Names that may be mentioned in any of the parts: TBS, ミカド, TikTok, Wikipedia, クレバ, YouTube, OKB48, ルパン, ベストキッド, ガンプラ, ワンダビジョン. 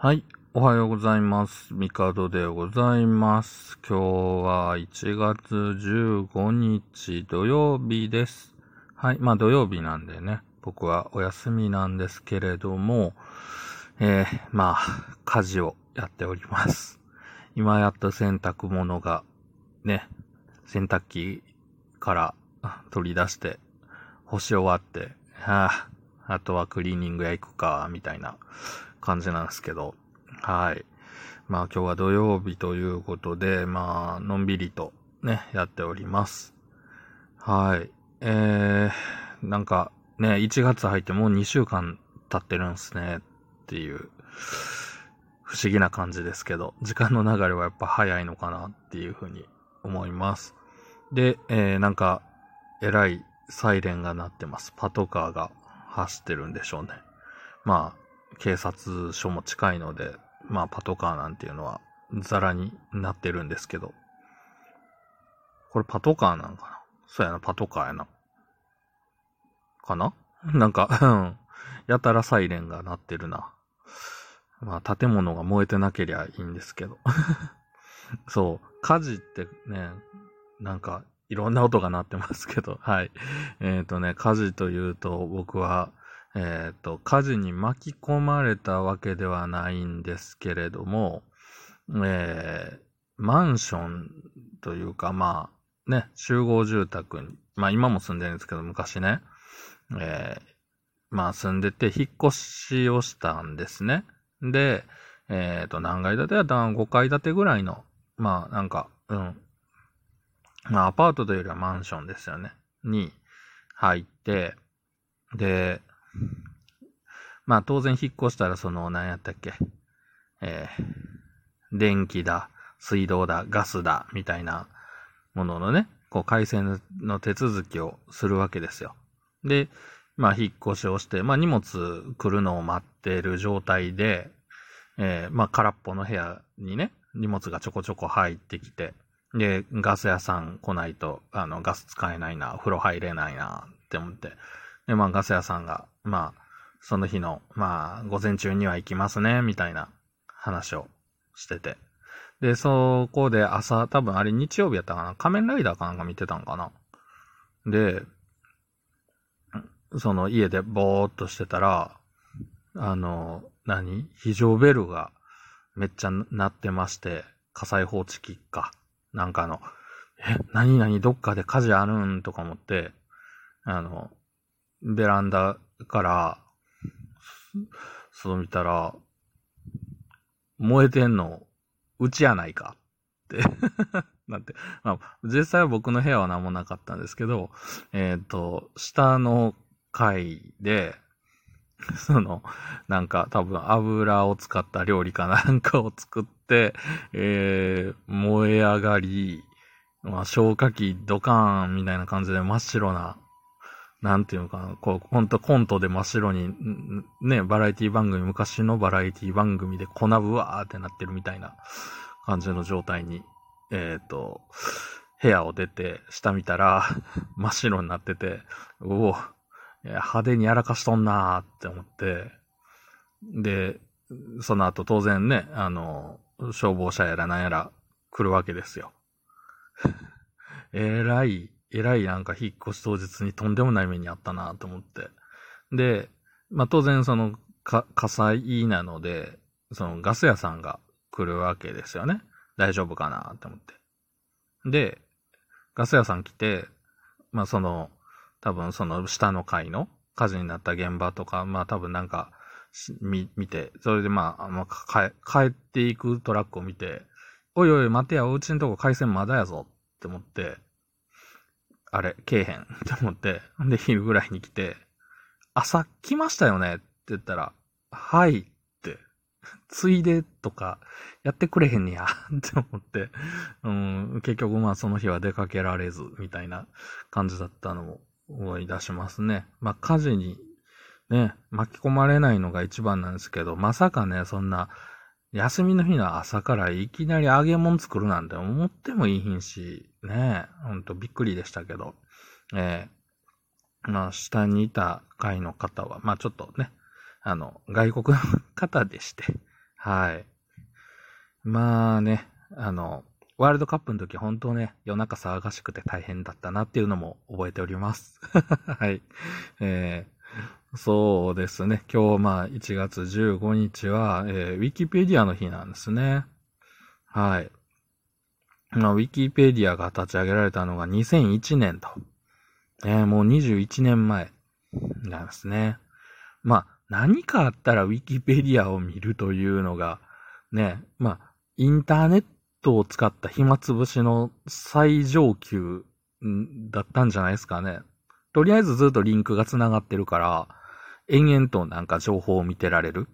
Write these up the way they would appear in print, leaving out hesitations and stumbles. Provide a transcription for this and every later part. はい、おはようございます。ミカドでございます。今日は1月15日土曜日です。はい、まあ土曜日なんでね、僕はお休みなんですけれども、まあ家事をやっております。今やった洗濯物がね、洗濯機から取り出して干し終わって、あとはクリーニング屋行くかみたいな感じなんですけど、はい。まあ今日は土曜日ということで、まあのんびりとねやっております。はい。なんかね1月入ってもう2週間経ってるんですねっていう不思議な感じですけど、時間の流れはやっぱ早いのかなっていうふうに思います。で、なんかえらいサイレンが鳴ってます。パトカーが走ってるんでしょうね。まあ。警察署も近いので、まあパトカーなんていうのはザラになってるんですけど、これパトカーなんかな？そうやな、パトカーやな。かな？なんかやたらサイレンが鳴ってるな。まあ建物が燃えてなけりゃいいんですけどそう、火事ってね、なんかいろんな音が鳴ってますけど、はい。火事というと僕は火事に巻き込まれたわけではないんですけれども、マンションというか、まあね、集合住宅に、まあ今も住んでるんですけど、昔ね、まあ住んでて引っ越しをしたんですね。で、何階建てやったん？ 5 階建てぐらいの、まあなんか、まあアパートというよりはマンションですよね、に入って、で、まあ当然引っ越したらその何やったっけ、電気だ、水道だ、ガスだ、みたいなもののね、こう改正の手続きをするわけですよ。で、まあ引っ越しをして、まあ荷物来るのを待ってる状態で、まあ空っぽの部屋にね、荷物がちょこちょこ入ってきて、で、ガス屋さん来ないと、ガス使えないな、風呂入れないな、って思って、で、まあ、ガス屋さんが、まあ、その日の、まあ、午前中には行きますね、みたいな話をしてて。で、そこで朝、多分あれ日曜日やったかな、仮面ライダーかなんか見てたんかな。で、その家でぼーっとしてたら、非常ベルがめっちゃ鳴ってまして、火災報知器か。なんか何々どっかで火事あるんとか思って、ベランダから、そう見たら、燃えてんの、うちやないかって、なんて、まあ、実際は僕の部屋は何もなかったんですけど、下の階で、なんか多分油を使った料理かなんかを作って、燃え上がり、まあ、消火器ドカーンみたいな感じで真っ白な、なんていうのかな、こう、ほんとコントで真っ白に、ね、バラエティ番組、昔のバラエティ番組で粉ぶわーってなってるみたいな感じの状態に、部屋を出て、下見たら、真っ白になってて、おぉ、派手にやらかしとんなーって思って、で、その後当然ね、消防車やらなんやら来るわけですよ。えらいなんか引っ越し当日にとんでもない目にあったなと思って。で、まあ当然その火災なので、そのガス屋さんが来るわけですよね。大丈夫かなと思って。で、ガス屋さん来て、まあ多分その下の階の火事になった現場とか、まあ多分なんか見て、それでまあ、帰っていくトラックを見て、おいおい待てや、うちのとこ回線まだやぞって思って、あれ、けえへんって思って、で、昼ぐらいに来て、朝来ましたよねって言ったら、はいって、ついでとかやってくれへんねやって思って、結局まあその日は出かけられずみたいな感じだったのを思い出しますね。まあ火事にね、巻き込まれないのが一番なんですけど、まさかね、そんな休みの日の朝からいきなり揚げ物作るなんて思ってもいいひんし、ねえ、ほんとびっくりでしたけど、まあ下にいた階の方は、まあちょっとね、外国の方でして、はい。まあね、ワールドカップの時本当ね、夜中騒がしくて大変だったなっていうのも覚えております。はい。そうですね。今日まあ1月15日は、Wikipedia の日なんですね。はい。まあ、Wikipedia が立ち上げられたのが2001年と。もう21年前なんですね。まあ、何かあったら Wikipedia を見るというのが、ね、まあ、インターネットを使った暇つぶしの最上級だったんじゃないですかね。とりあえずずっとリンクがつながってるから、延々となんか情報を見てられる。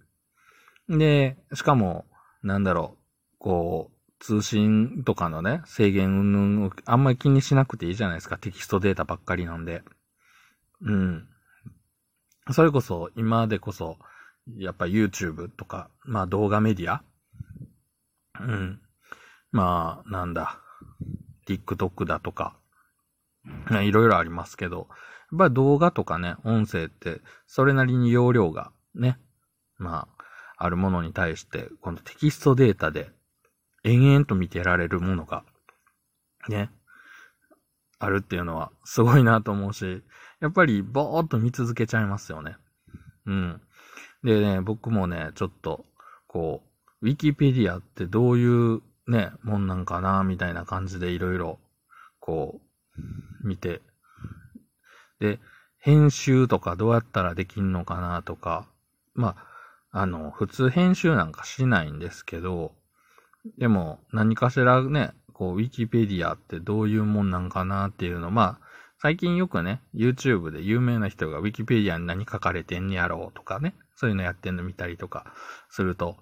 で、しかも、なんだろう、こう、通信とかのね、制限云々をあんまり気にしなくていいじゃないですか。テキストデータばっかりなんで。うん。それこそ、今でこそ、やっぱ YouTube とか、まあ動画メディア、うん。まあ、なんだ。TikTok だとか、いろいろありますけど、やっぱり動画とかね、音声って、それなりに容量がね、まあ、あるものに対して、このテキストデータで、延々と見てられるものが、ね、あるっていうのはすごいなと思うし、やっぱりぼーっと見続けちゃいますよね。うん。でね、僕もね、ちょっと、こう、Wikipedia ってどういうね、もんなんかな、みたいな感じでいろいろ、こう、見て、で、編集とかどうやったらできんのかなとか、まあ、普通編集なんかしないんですけど、でも、何かしらね、こう、Wikipedia ってどういうもんなんかなっていうの、まあ、最近よくね、YouTube で有名な人が Wikipedia に何書かれてんやろうとかね、そういうのやってんの見たりとかすると、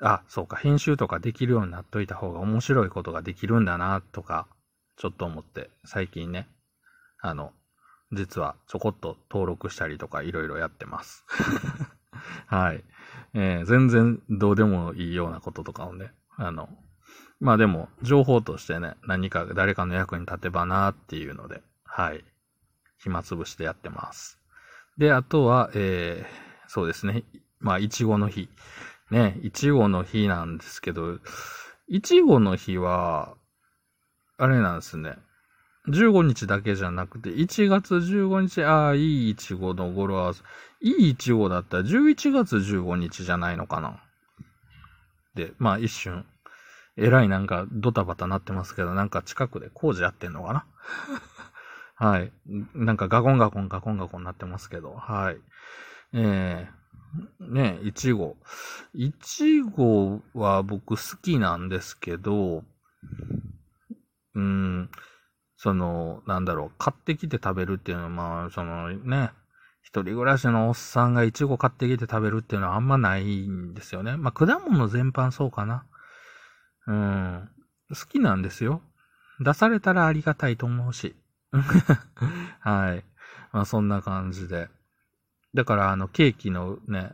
あ、そうか、編集とかできるようになっといた方が面白いことができるんだな、とか、ちょっと思って、最近ね、実はちょこっと登録したりとかいろいろやってます。はい。全然どうでもいいようなこととかをね、まあでも、情報としてね、何か誰かの役に立てばなーっていうので、はい。暇つぶしでやってます。で、あとは、そうですね。まあ、いちごの日。ね、いちごの日なんですけど、いちごの日は、あれなんですね。15日だけじゃなくて、1月15日、ああ、いいいちごの語呂合わせ。いいいちごだったら11月15日じゃないのかな。で、まあ一瞬、えらいなんかドタバタなってますけど、なんか近くで工事やってんのかなはい。なんかガコンガコンなってますけど、はい。ねえ、いちご。いちごは僕好きなんですけど、その、なんだろう、買ってきて食べるっていうのは、まあ、そのね、一人暮らしのおっさんがイチゴ買ってきて食べるっていうのはあんまないんですよね。まあ、果物全般そうかな。うん。好きなんですよ。出されたらありがたいと思うし。はい。まあ、そんな感じで。だから、ケーキのね、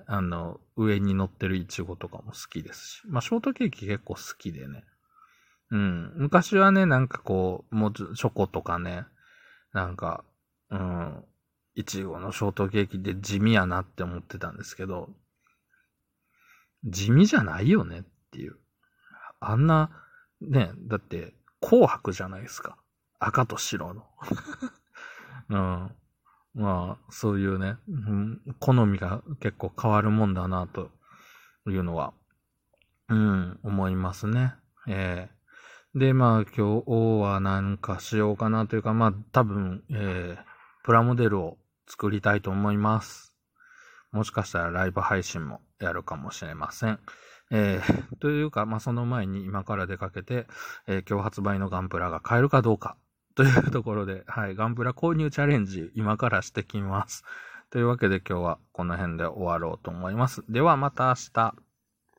上に乗ってるイチゴとかも好きですし。まあ、ショートケーキ結構好きでね。うん、昔はね、なんかこう、もうチョコとかね、なんか、うん、いちごのショートケーキで地味やなって思ってたんですけど、地味じゃないよねっていう。あんな、ね、だって、紅白じゃないですか。赤と白の。うん、まあ、そういうね、うん、好みが結構変わるもんだな、というのは、うん、思いますね。で、まあ、今日はなんかしようかなというか、まあ、多分、プラモデルを作りたいと思います。もしかしたらライブ配信もやるかもしれません。というか、まあ、その前に今から出かけて、今日発売のガンプラが買えるかどうかというところで、はい、ガンプラ購入チャレンジ今からしてきます。というわけで今日はこの辺で終わろうと思います。ではまた明日。